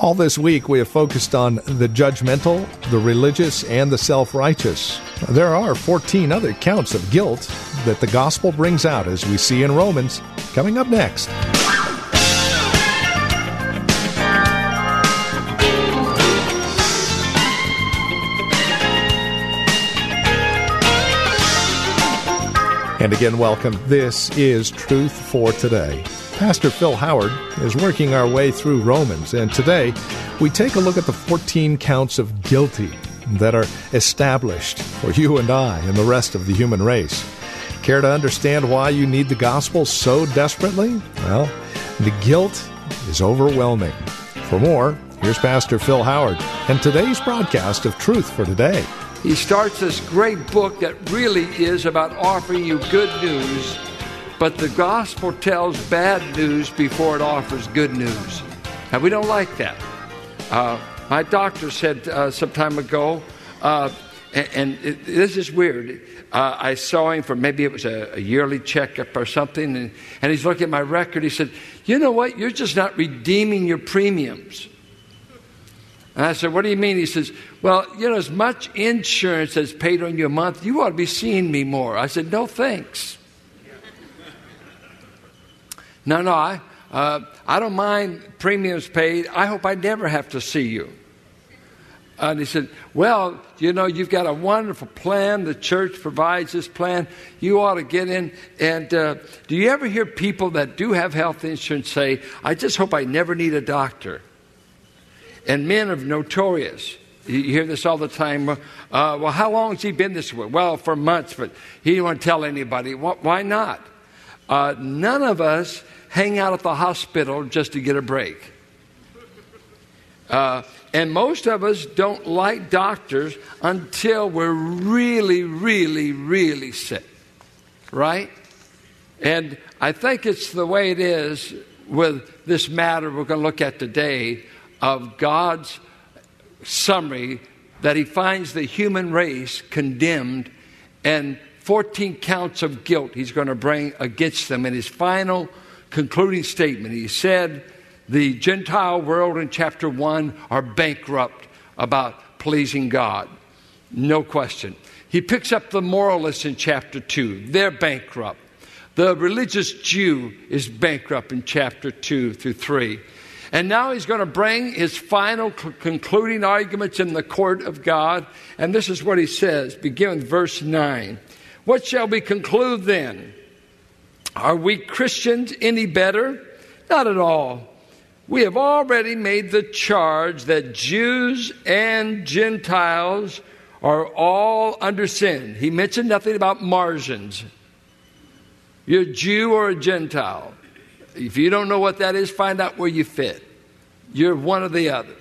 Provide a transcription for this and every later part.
All this week, we have focused on the judgmental, the religious, and the self-righteous. There are 14 other counts of guilt that the gospel brings out, as we see in Romans, coming up next. And again, welcome. This is Truth for Today. Pastor Phil Howard is working our way through Romans, and today we take a look at the 14 counts of guilty that are established for you and I and the rest of the human race. Care to understand why you need the gospel so desperately? Well, the guilt is overwhelming. For more, here's Pastor Phil Howard and today's broadcast of Truth for Today. He starts this great book that really is about offering you good news. But the gospel tells bad news before it offers good news. And we don't like that. My doctor said some time ago, this is weird. I saw him for maybe it was a yearly checkup or something. And he's looking at my record. He said, you know what? You're just not redeeming your premiums. And I said, what do you mean? He says, well, you know, as much insurance as paid on you a month, you ought to be seeing me more. I said, no, thanks. No, I don't mind premiums paid. I hope I never have to see you. And he said, well, you know, you've got a wonderful plan. The church provides this plan. You ought to get in. And do you ever hear people that do have health insurance say, I just hope I never need a doctor? And men are notorious. You hear this all the time. Well, how long has he been this way? Well, for months, but he didn't want to tell anybody. Why not? None of us hang out at the hospital just to get a break. And most of us don't like doctors until we're really, really, really sick. Right? And I think it's the way it is with this matter we're going to look at today of God's summary that he finds the human race condemned and 14 counts of guilt he's going to bring against them. In his final concluding statement, he said the Gentile world in chapter 1 are bankrupt about pleasing God. No question. He picks up the moralists in chapter 2. They're bankrupt. The religious Jew is bankrupt in chapter 2 through 3. And now he's going to bring his final concluding arguments in the court of God. And this is what he says, beginning with verse 9. What shall we conclude then? Are we Christians any better? Not at all. We have already made the charge that Jews and Gentiles are all under sin. He mentioned nothing about margins. You're a Jew or a Gentile. If you don't know what that is, find out where you fit. You're one or the other.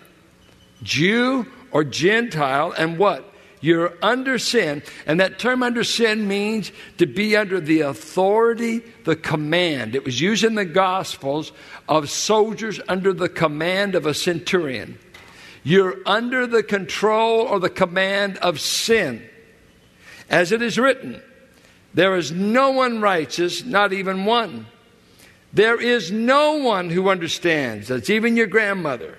Jew or Gentile, and what? You're under sin, and that term under sin means to be under the authority, the command. It was used in the Gospels of soldiers under the command of a centurion. You're under the control or the command of sin. As it is written, there is no one righteous, not even one. There is no one who understands. That's even your grandmother.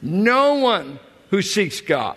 No one who seeks God.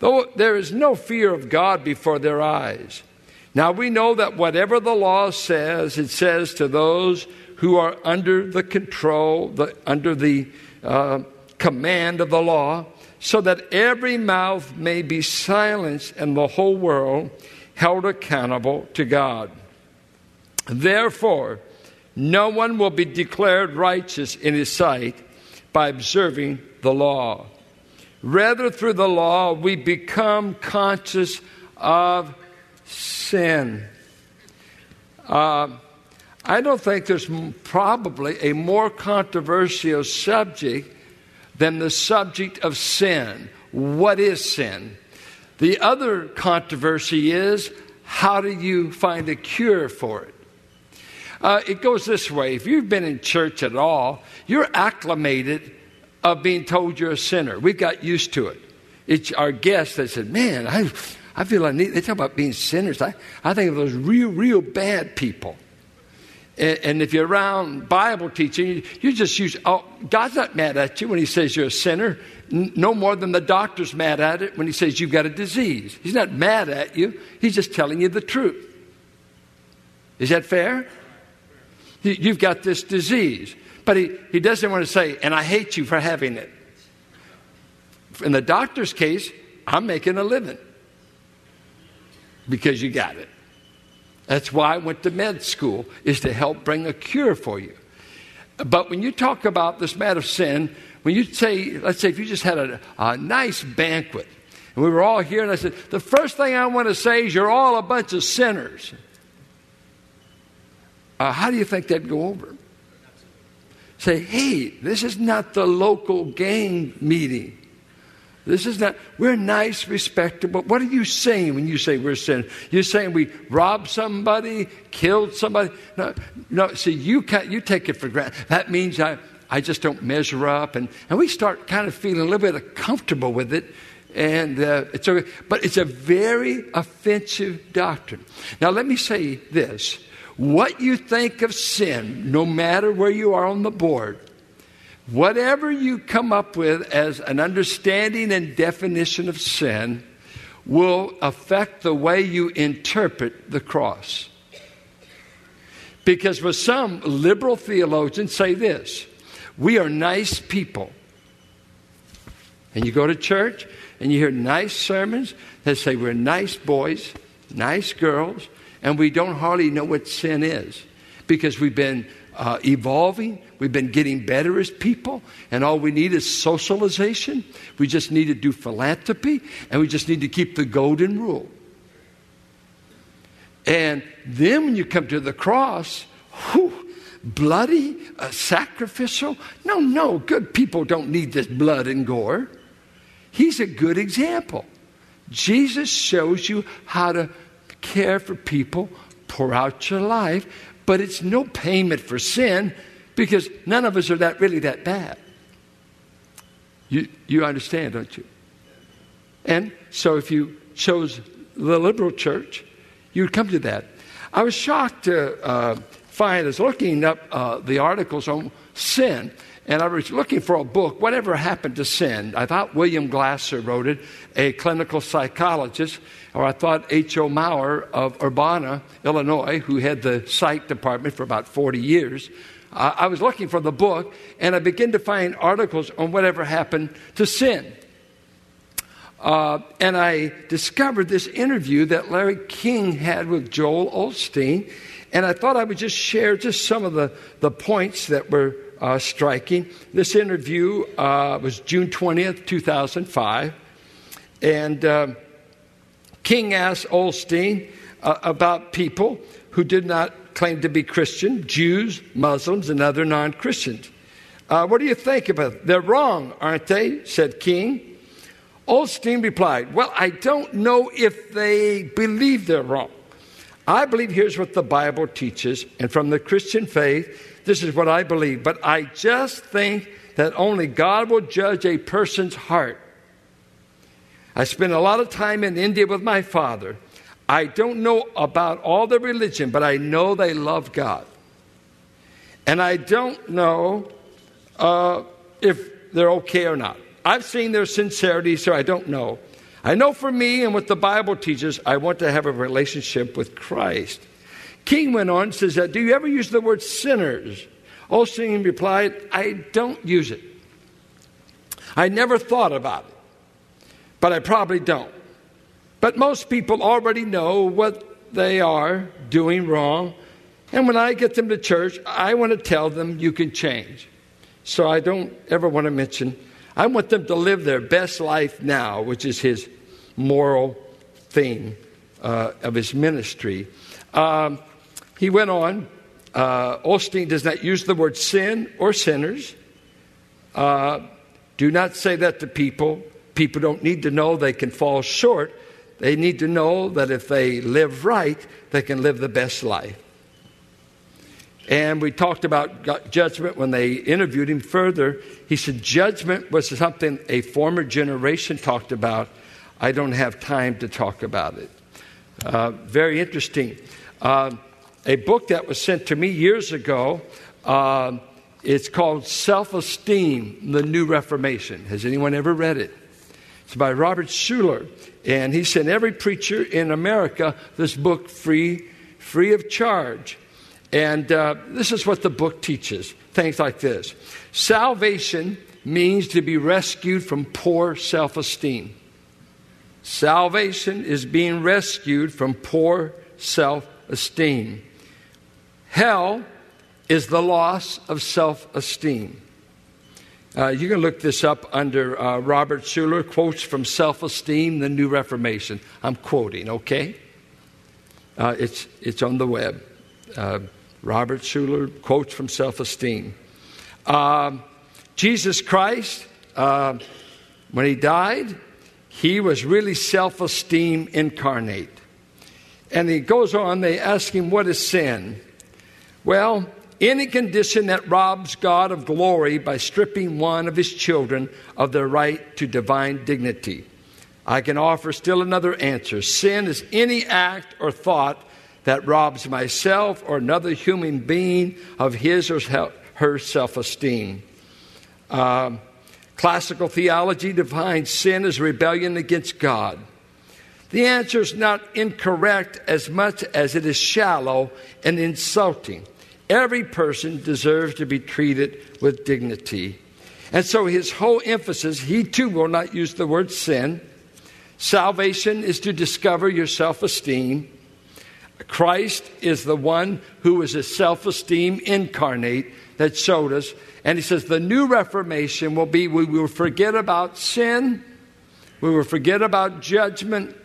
Though there is no fear of God before their eyes. Now we know that whatever the law says, it says to those who are under the control, under the command of the law, so that every mouth may be silenced and the whole world held accountable to God. Therefore, no one will be declared righteous in his sight by observing the law. Rather, through the law, we become conscious of sin. I don't think there's probably a more controversial subject than the subject of sin. What is sin? The other controversy is, how do you find a cure for it? It goes this way. If you've been in church at all, you're acclimated of being told you're a sinner. We've got used to it. It's our guests that said, man, I feel I need, they talk about being sinners. I think of those real bad people. And if you're around Bible teaching, you just use, oh, God's not mad at you when he says you're a sinner. No more than the doctor's mad at it when he says you've got a disease. He's not mad at you. He's just telling you the truth. Is that fair? You've got this disease. But he doesn't want to say, and I hate you for having it. In the doctor's case, I'm making a living because you got it. That's why I went to med school, is to help bring a cure for you. But when you talk about this matter of sin, when you say, let's say if you just had a nice banquet, and we were all here, and I said, the first thing I want to say is you're all a bunch of sinners. How do you think that'd go over? Say, hey, this is not the local gang meeting. This is not, we're nice, respectable. What are you saying when you say we're sinners? You're saying we robbed somebody, killed somebody? No, see, you take it for granted. That means I just don't measure up. And we start kind of feeling a little bit comfortable with it. And it's okay. But it's a very offensive doctrine. Now, let me say this. What you think of sin, no matter where you are on the board, whatever you come up with as an understanding and definition of sin will affect the way you interpret the cross. Because with some liberal theologians say this, we are nice people. And you go to church and you hear nice sermons that say we're nice boys, nice girls, and we don't hardly know what sin is because we've been evolving. We've been getting better as people. And all we need is socialization. We just need to do philanthropy. And we just need to keep the golden rule. And then when you come to the cross, bloody, sacrificial. No, good people don't need this blood and gore. He's a good example. Jesus shows you how to care for people, pour out your life, but it's no payment for sin because none of us are really that bad. You understand, don't you? And so if you chose the liberal church, you would come to that. I was shocked to find, I was looking up the articles on sin, and I was looking for a book, Whatever Happened to Sin. I thought William Glasser wrote it, a clinical psychologist, or I thought H.O. Maurer of Urbana, Illinois, who had the psych department for about 40 years. I was looking for the book, and I began to find articles on Whatever Happened to Sin. And I discovered this interview that Larry King had with Joel Osteen, and I thought I would just share just some of the points that were striking. This interview was June 20th, 2005. And King asked Osteen about people who did not claim to be Christian, Jews, Muslims, and other non-Christians. What do you think about it? They're wrong, aren't they? Said King. Osteen replied, well, I don't know if they believe they're wrong. I believe here's what the Bible teaches, and from the Christian faith, this is what I believe, but I just think that only God will judge a person's heart. I spent a lot of time in India with my father. I don't know about all the religion, but I know they love God. And I don't know if they're okay or not. I've seen their sincerity, so I don't know. I know for me and what the Bible teaches, I want to have a relationship with Christ. King went on and says, do you ever use the word sinners? Osteen replied, I don't use it. I never thought about it, but I probably don't. But most people already know what they are doing wrong, and when I get them to church, I want to tell them you can change. So I don't ever want to mention, I want them to live their best life now, which is his moral theme of his ministry. He went on. Osteen does not use the word sin or sinners. Do not say that to people. People don't need to know they can fall short. They need to know that if they live right, they can live the best life. And we talked about judgment when they interviewed him further. He said judgment was something a former generation talked about. I don't have time to talk about it. Very interesting. A book that was sent to me years ago, it's called Self-Esteem, The New Reformation. Has anyone ever read it? It's by Robert Schuller, and he sent every preacher in America this book free of charge. And this is what the book teaches, things like this. Salvation means to be rescued from poor self-esteem. Salvation is being rescued from poor self-esteem. Hell is the loss of self-esteem. You can look this up under Robert Schuller, quotes from Self-Esteem, The New Reformation. I'm quoting, okay? It's on the web. Robert Schuller, quotes from Self-Esteem. Jesus Christ, when he died, he was really self-esteem incarnate. And he goes on, they ask him, what is sin? Well, any condition that robs God of glory by stripping one of his children of their right to divine dignity. I can offer still another answer. Sin is any act or thought that robs myself or another human being of his or her self-esteem. Classical theology defines sin as rebellion against God. The answer is not incorrect as much as it is shallow and insulting. Every person deserves to be treated with dignity. And so his whole emphasis, he too will not use the word sin. Salvation is to discover your self-esteem. Christ is the one who is a self-esteem incarnate that showed us. And he says the new Reformation will be we will forget about sin, we will forget about judgment,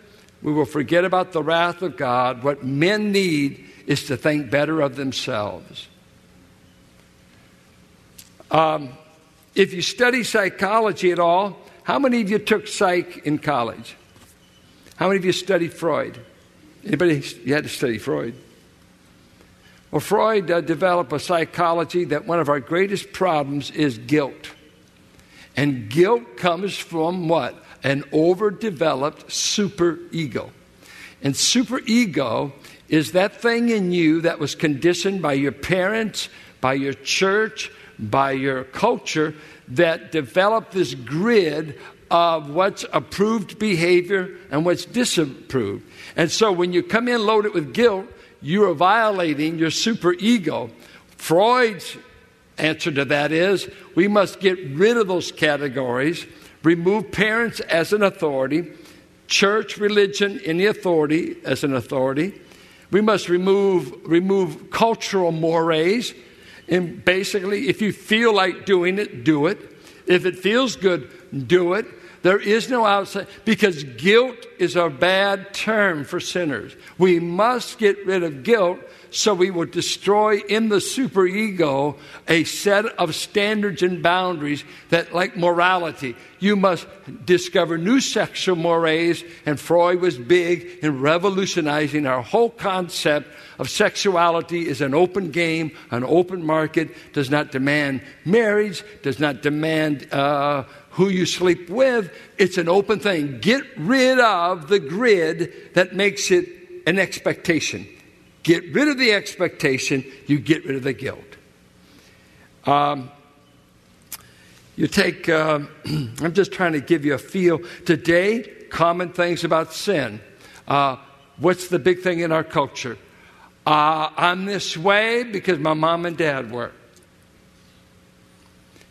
we will forget about the wrath of God. What men need is to think better of themselves. If you study psychology at all, how many of you took psych in college? How many of you studied Freud? Anybody? You had to study Freud. Well, Freud developed a psychology that one of our greatest problems is guilt. And guilt comes from what? An overdeveloped superego. And superego is that thing in you that was conditioned by your parents, by your church, by your culture, that developed this grid of what's approved behavior and what's disapproved. And so when you come in loaded with guilt, you are violating your superego. Freud's answer to that is we must get rid of those categories, remove parents as an authority, church, religion, any authority as an authority. We must remove cultural mores. And basically, if you feel like doing it, do it. If it feels good, do it. There is no outside, because guilt is a bad term for sinners. We must get rid of guilt so we will destroy in the superego a set of standards and boundaries that, like morality, you must discover new sexual mores, and Freud was big in revolutionizing our whole concept of sexuality is an open game, an open market, does not demand marriage, does not demand who you sleep with. It's an open thing. Get rid of the grid that makes it an expectation. Get rid of the expectation, you get rid of the guilt. You take, I'm just trying to give you a feel. Today, common things about sin. What's the big thing in our culture? I'm this way because my mom and dad were.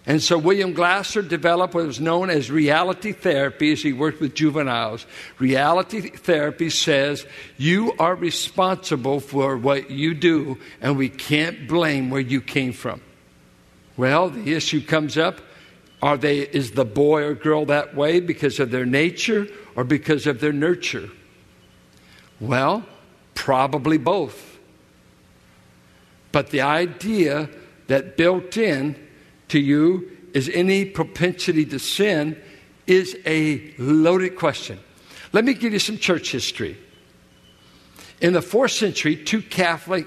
And so William Glasser developed what was known as reality therapy as he worked with juveniles. Reality therapy says you are responsible for what you do, and we can't blame where you came from. Well, the issue comes up. Is the boy or girl that way because of their nature or because of their nurture? Well, probably both. But the idea that built in to you is any propensity to sin is a loaded question. Let me give you some church history. In the 4th century, two Catholic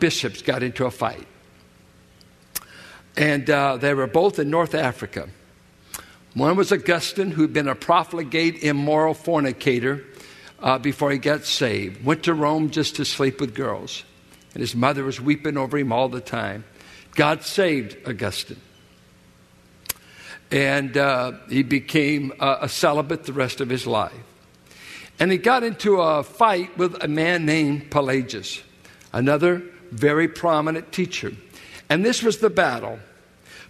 bishops got into a fight. And they were both in North Africa. One was Augustine, who'd been a profligate, immoral fornicator before he got saved. Went to Rome just to sleep with girls. And his mother was weeping over him all the time. God saved Augustine. And he became a celibate the rest of his life. And he got into a fight with a man named Pelagius, another very prominent teacher. And this was the battle.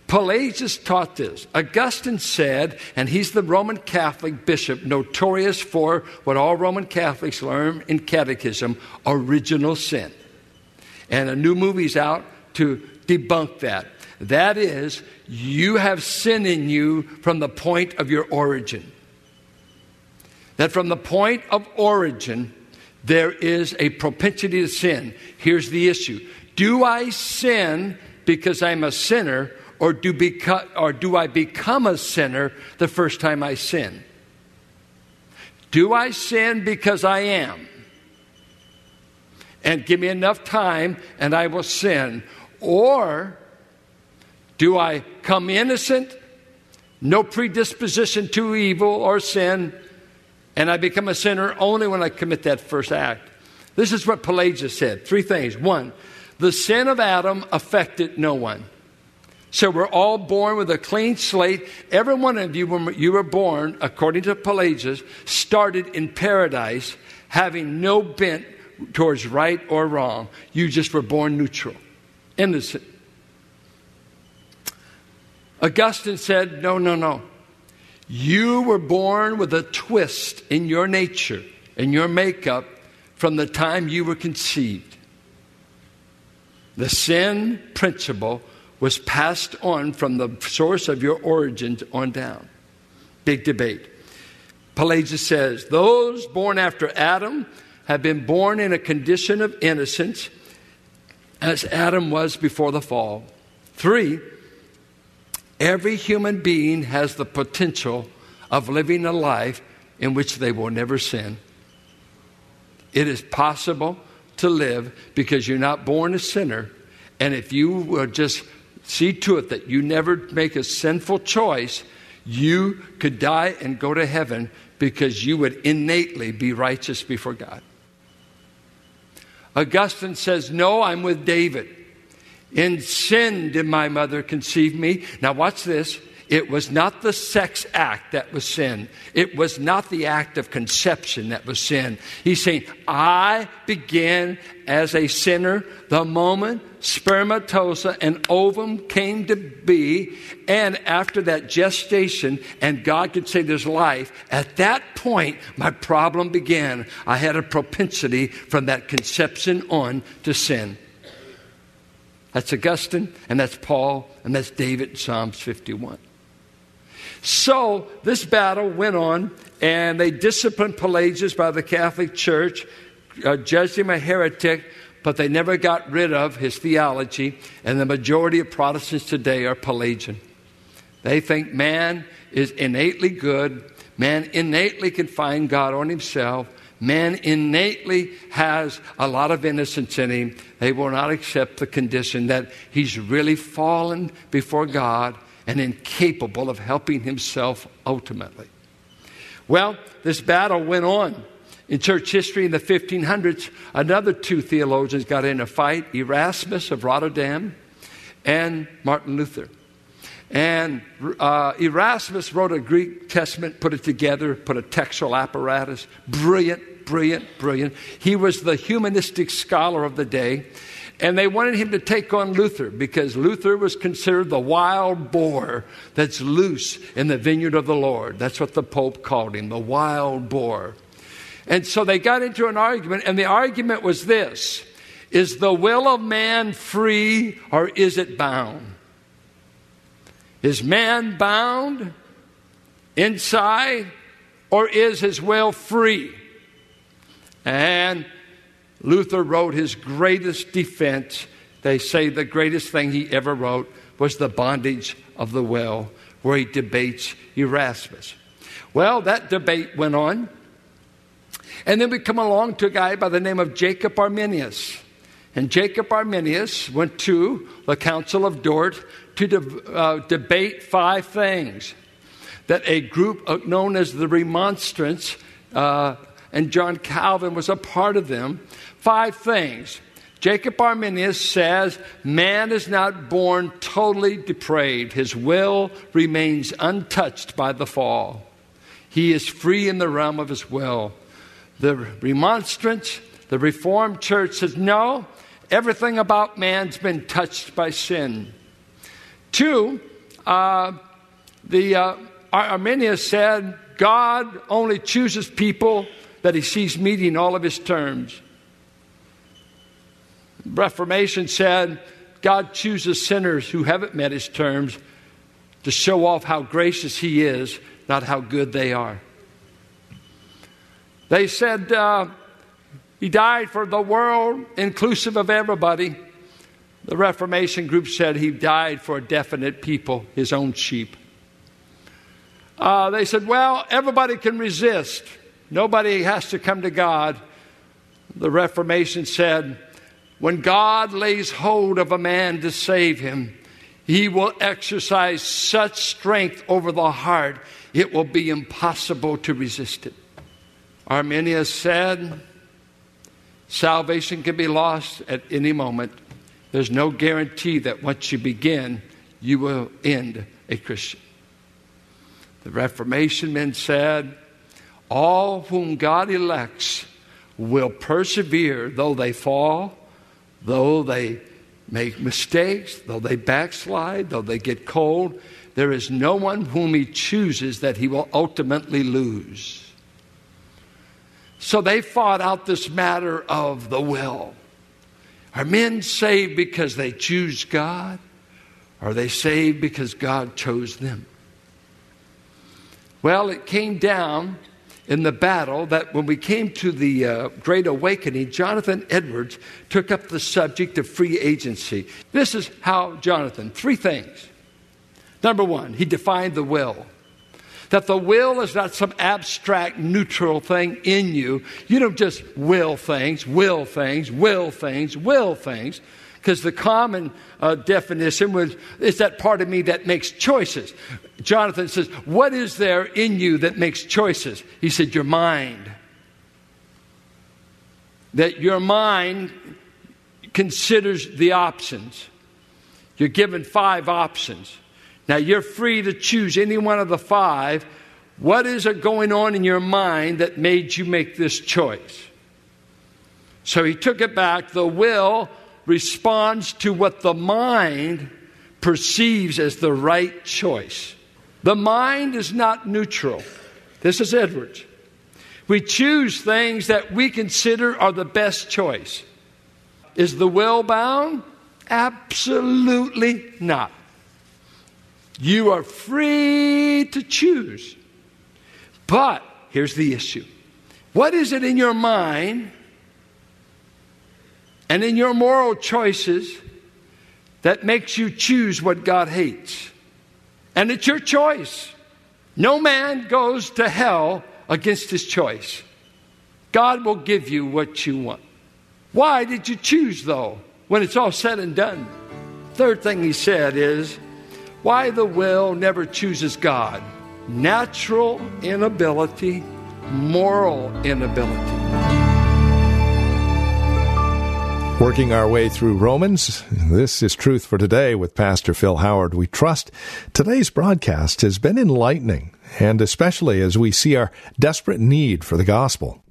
Pelagius taught this. Augustine said, and he's the Roman Catholic bishop, notorious for what all Roman Catholics learn in catechism, original sin. And a new movie's out to debunk that. That is, you have sin in you from the point of your origin. That from the point of origin, there is a propensity to sin. Here's the issue. Do I sin because I'm a sinner, or do I become a sinner the first time I sin? Do I sin because I am? And give me enough time and I will sin. Or do I come innocent, no predisposition to evil or sin, and I become a sinner only when I commit that first act? This is what Pelagius said. Three things. One, the sin of Adam affected no one. So we're all born with a clean slate. Every one of you, when you were born, according to Pelagius, started in paradise, having no bent towards right or wrong. You just were born neutral, innocent. Augustine said, no. You were born with a twist in your nature, in your makeup, from the time you were conceived. The sin principle was passed on from the source of your origins on down. Big debate. Pelagius says, those born after Adam have been born in a condition of innocence as Adam was before the fall. 3, every human being has the potential of living a life in which they will never sin. It is possible to live because you're not born a sinner. And if you will just see to it that you never make a sinful choice, you could die and go to heaven because you would innately be righteous before God. Augustine says, no, I'm with David. In sin did my mother conceive me. Now watch this. It was not the sex act that was sin. It was not the act of conception that was sin. He's saying, I began as a sinner the moment spermatosa and ovum came to be. And after that gestation, and God could say there's life, at that point, my problem began. I had a propensity from that conception on to sin. That's Augustine, and that's Paul, and that's David in Psalms 51. So this battle went on, and they disciplined Pelagius by the Catholic Church, judged him a heretic, but they never got rid of his theology, and the majority of Protestants today are Pelagian. They think man is innately good, man innately can find God on himself, man innately has a lot of innocence in him. They will not accept the condition that he's really fallen before God and incapable of helping himself ultimately. Well, this battle went on. In church history in the 1500s, another two theologians got in a fight, Erasmus of Rotterdam and Martin Luther. And Erasmus wrote a Greek testament, put it together, put a textual apparatus. Brilliant. He was the humanistic scholar of the day. And they wanted him to take on Luther because Luther was considered the wild boar that's loose in the vineyard of the Lord. That's what the Pope called him, the wild boar. And so they got into an argument, and the argument was this: is the will of man free or is it bound? Is man bound inside or is his will free? And Luther wrote his greatest defense. They say the greatest thing he ever wrote was The Bondage of the Will, where he debates Erasmus. Well, that debate went on. And then we come along to a guy by the name of Jacob Arminius. And Jacob Arminius went to the Council of Dort to debate five things that a group known as the Remonstrants, and John Calvin was a part of them. Five things. Jacob Arminius says man is not born totally depraved. His will remains untouched by the fall. He is free in the realm of his will. The Remonstrants, the Reformed Church says no, everything about man's been touched by sin. Two, Arminius said God only chooses people that he sees meeting all of his terms. Reformation said God chooses sinners who haven't met his terms to show off how gracious he is, not how good they are. They said he died for the world, inclusive of everybody. The Reformation group said he died for a definite people, his own sheep. They said, well, everybody can resist. Nobody has to come to God. The Reformation said, when God lays hold of a man to save him, he will exercise such strength over the heart, it will be impossible to resist it. Arminius said, salvation can be lost at any moment. There's no guarantee that once you begin, you will end a Christian. The Reformation men said, all whom God elects will persevere though they fall, though they make mistakes, though they backslide, though they get cold. There is no one whom he chooses that he will ultimately lose. So they fought out this matter of the will. Are men saved because they choose God? Or are they saved because God chose them? Well, it came down in the battle that when we came to the Great Awakening, Jonathan Edwards took up the subject of free agency. This is how Jonathan, three things. Number one, he defined the will. That the will is not some abstract, neutral thing in you. You don't just will things. Because the common definition was, it's that part of me that makes choices. Jonathan says, what is there in you that makes choices? He said, your mind. That your mind considers the options. You're given five options. Now, you're free to choose any one of the five. What is it going on in your mind that made you make this choice? So he took it back. The will responds to what the mind perceives as the right choice. The mind is not neutral. This is Edwards. We choose things that we consider are the best choice. Is the will bound? Absolutely not. You are free to choose. But here's the issue. What is it in your mind and in your moral choices that makes you choose what God hates? And it's your choice. No man goes to hell against his choice. God will give you what you want. Why did you choose, though, when it's all said and done? Third thing he said is, why the will never chooses God. Natural inability, moral inability. Working our way through Romans, this is Truth for Today with Pastor Phil Howard. We trust today's broadcast has been enlightening and especially as we see our desperate need for the gospel.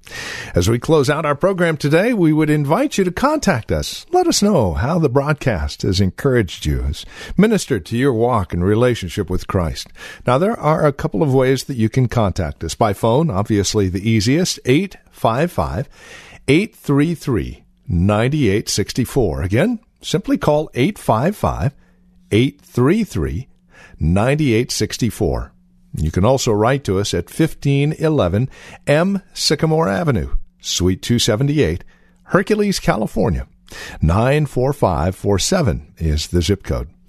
As we close out our program today, we would invite you to contact us. Let us know how the broadcast has encouraged you, has ministered to your walk and relationship with Christ. Now, there are a couple of ways that you can contact us. By phone, obviously the easiest, 855-833-9864. Again, simply call 855-833-9864. You can also write to us at 1511 M. Sycamore Avenue, Suite 278, Hercules, California. 94547 is the zip code.